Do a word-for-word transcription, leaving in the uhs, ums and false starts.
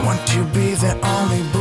I want to be the only boy.